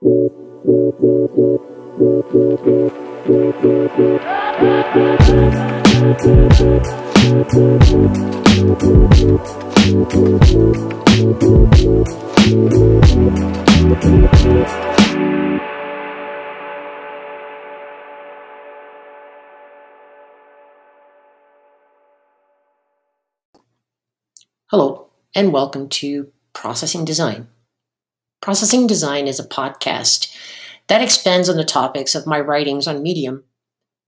Hello, and welcome to Processing Design. Processing Design is a podcast that expands on the topics of my writings on Medium,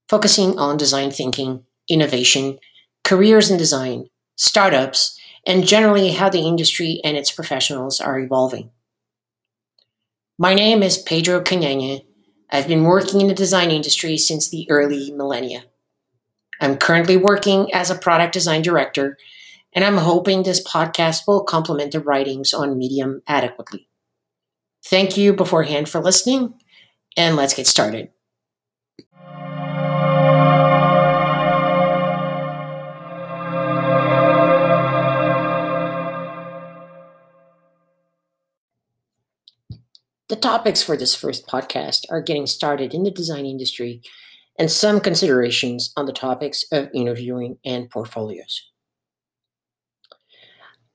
focusing on design thinking, innovation, careers in design, startups, and generally how the industry and its professionals are evolving. My name is Pedro Canagne. I've been working in the design industry since the early millennia. I'm currently working as a product design director, and I'm hoping this podcast will complement the writings on Medium adequately. Thank you beforehand for listening, and let's get started. The topics for this first podcast are getting started in the design industry and some considerations on the topics of interviewing and portfolios.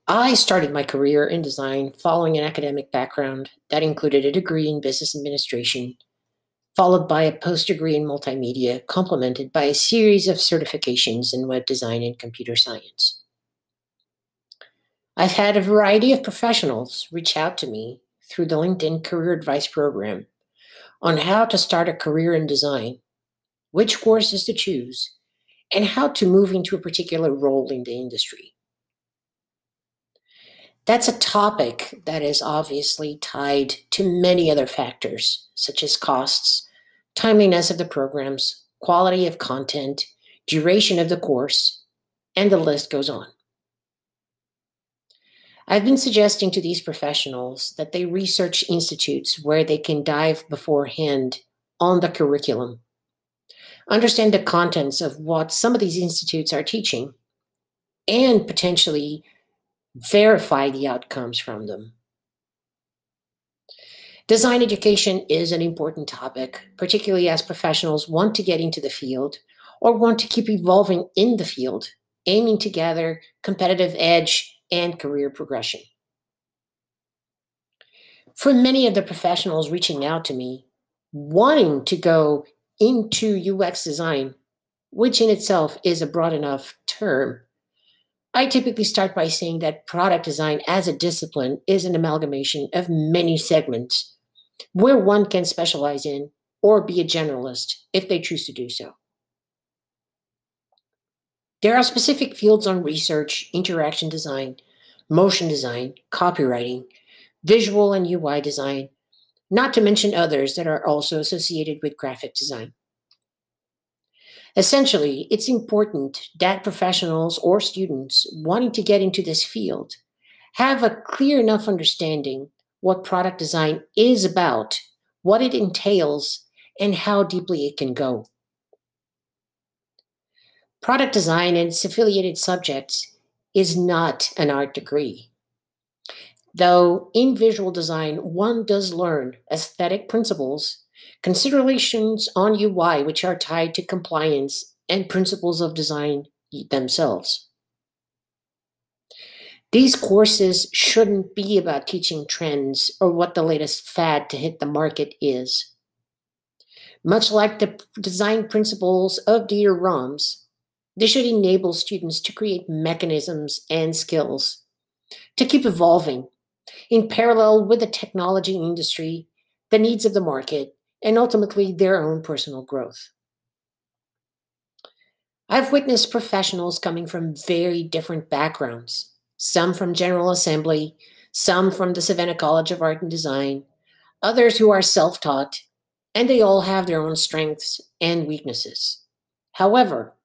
I started my career in design following an academic background that included a degree in business administration, followed by a post-degree in multimedia, complemented by a series of certifications in web design and computer science. I've had a variety of professionals reach out to me through the LinkedIn Career Advice Program on how to start a career in design, which courses to choose, and how to move into a particular role in the industry. That's a topic that is obviously tied to many other factors, such as costs, timeliness of the programs, quality of content, duration of the course, and the list goes on. I've been suggesting to these professionals that they research institutes where they can dive beforehand on the curriculum, understand the contents of what some of these institutes are teaching, and potentially verify the outcomes from them. Design education is an important topic, particularly as professionals want to get into the field or want to keep evolving in the field, aiming to gather competitive edge and career progression. For many of the professionals reaching out to me, wanting to go into UX design, which in itself is a broad enough term, I typically start by saying that product design as a discipline is an amalgamation of many segments where one can specialize in or be a generalist if they choose to do so. There are specific fields on research, interaction design, motion design, copywriting, visual and UI design, not to mention others that are also associated with graphic design. Essentially, it's important that professionals or students wanting to get into this field have a clear enough understanding what product design is about, what it entails, and how deeply it can go. Product design and its affiliated subjects is not an art degree. Though in visual design, one does learn aesthetic principles, considerations on UI, which are tied to compliance and principles of design themselves. These courses shouldn't be about teaching trends or what the latest fad to hit the market is. Much like the design principles of Dieter Roms, they should enable students to create mechanisms and skills to keep evolving in parallel with the technology industry, the needs of the market, and ultimately their own personal growth. I've witnessed professionals coming from very different backgrounds, some from General Assembly, some from the Savannah College of Art and Design, others who are self-taught, and they all have their own strengths and weaknesses. However,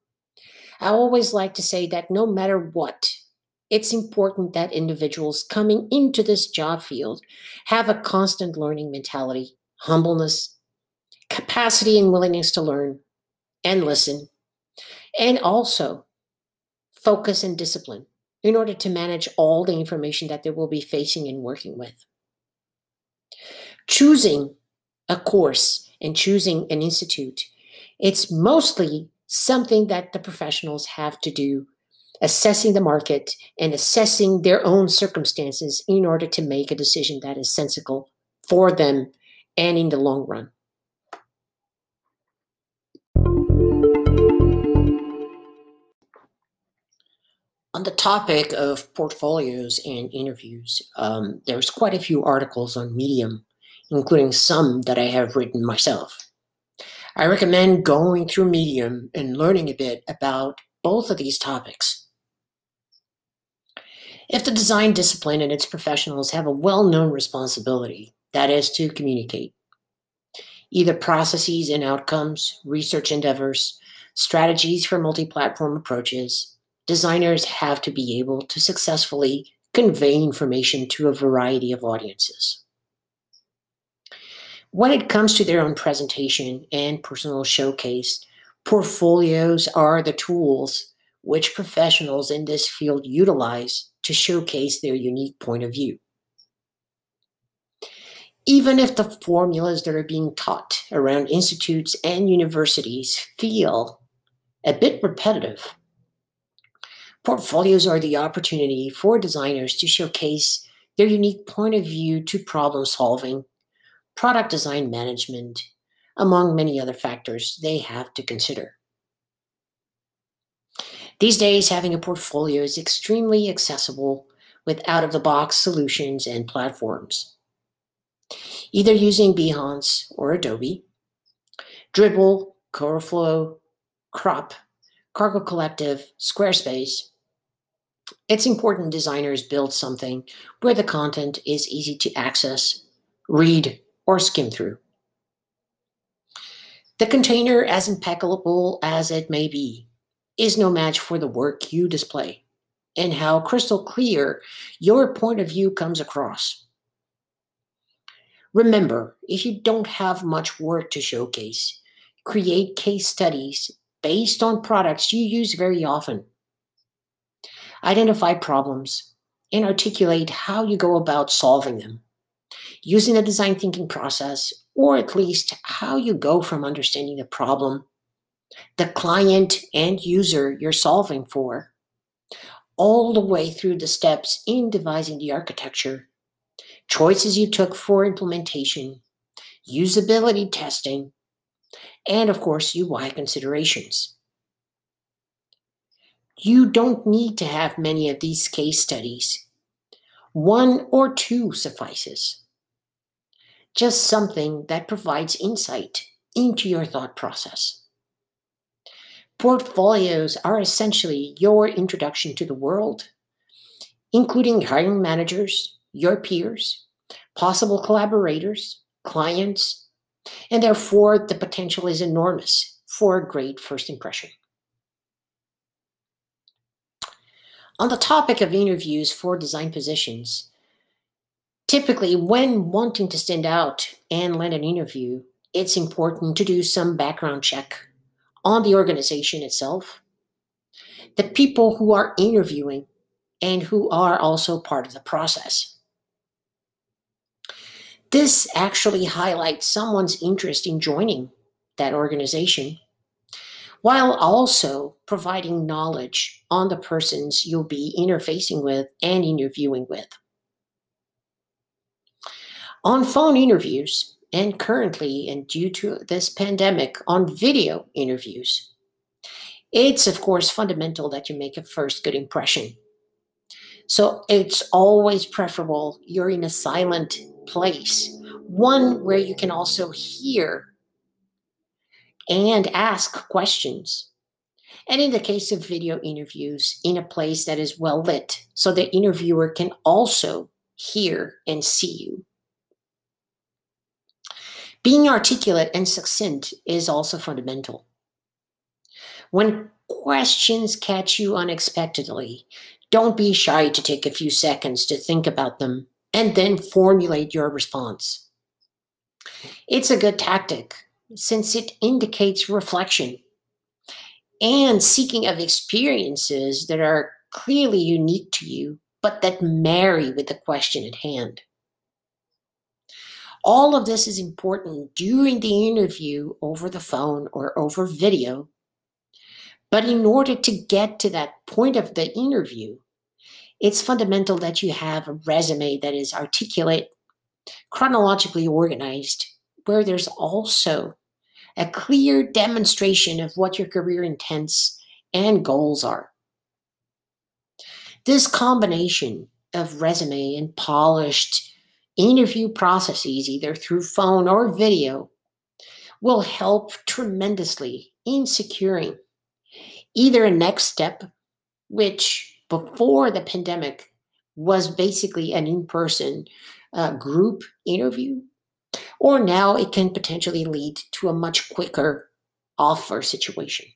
I always like to say that no matter what, it's important that individuals coming into this job field have a constant learning mentality, humbleness, capacity and willingness to learn and listen, and also focus and discipline in order to manage all the information that they will be facing and working with. Choosing a course and choosing an institute, it's mostly something that the professionals have to do, assessing the market and assessing their own circumstances in order to make a decision that is sensible for them and in the long run. On the topic of portfolios and interviews, there's quite a few articles on Medium, including some that I have written myself. I recommend going through Medium and learning a bit about both of these topics. If the design discipline and its professionals have a well-known responsibility, that is to communicate either processes and outcomes, research endeavors, strategies for multi-platform approaches. Designers have to be able to successfully convey information to a variety of audiences. When it comes to their own presentation and personal showcase, portfolios are the tools which professionals in this field utilize to showcase their unique point of view. Even if the formulas that are being taught around institutes and universities feel a bit repetitive, portfolios are the opportunity for designers to showcase their unique point of view to problem solving, product design management, among many other factors they have to consider. These days, having a portfolio is extremely accessible with out-of-the-box solutions and platforms. Either using Behance or Adobe, Dribbble, Coreflow, Crop, Cargo Collective, Squarespace, it's important designers build something where the content is easy to access, read, or skim through. The container, as impeccable as it may be, is no match for the work you display and how crystal clear your point of view comes across. Remember, if you don't have much work to showcase, create case studies based on products you use very often. Identify problems and articulate how you go about solving them, using the design thinking process, or at least how you go from understanding the problem, the client and user you're solving for, all the way through the steps in devising the architecture, choices you took for implementation, usability testing, and of course, UI considerations. You don't need to have many of these case studies. One or two suffices. Just something that provides insight into your thought process. Portfolios are essentially your introduction to the world, including hiring managers, your peers, possible collaborators, clients, and therefore, the potential is enormous for a great first impression. On the topic of interviews for design positions, typically when wanting to stand out and land an interview, it's important to do some background check on the organization itself, the people who are interviewing, and who are also part of the process. This actually highlights someone's interest in joining that organization, while also providing knowledge on the persons you'll be interfacing with and interviewing with. On phone interviews, and currently, and due to this pandemic, on video interviews, it's of course fundamental that you make a first good impression. So it's always preferable you're in a silent place, one where you can also hear and ask questions. And in the case of video interviews, in a place that is well lit, so the interviewer can also hear and see you. Being articulate and succinct is also fundamental. When questions catch you unexpectedly, don't be shy to take a few seconds to think about them and then formulate your response. It's a good tactic since it indicates reflection and seeking of experiences that are clearly unique to you, but that marry with the question at hand. All of this is important during the interview over the phone or over video. But in order to get to that point of the interview, it's fundamental that you have a resume that is articulate, chronologically organized, where there's also a clear demonstration of what your career intents and goals are. This combination of resume and polished interview processes, either through phone or video, will help tremendously in securing either a next step, which before the pandemic was basically an in-person group interview, or now it can potentially lead to a much quicker offer situation.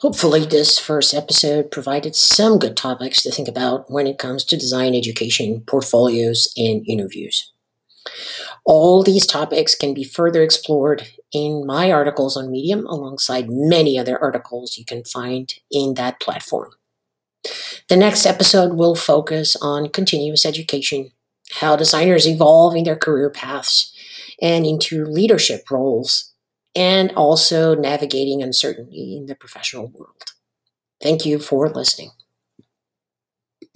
Hopefully this first episode provided some good topics to think about when it comes to design education, portfolios, and interviews. All these topics can be further explored in my articles on Medium alongside many other articles you can find in that platform. The next episode will focus on continuous education, how designers evolve in their career paths and into leadership roles, and also navigating uncertainty in the professional world. Thank you for listening.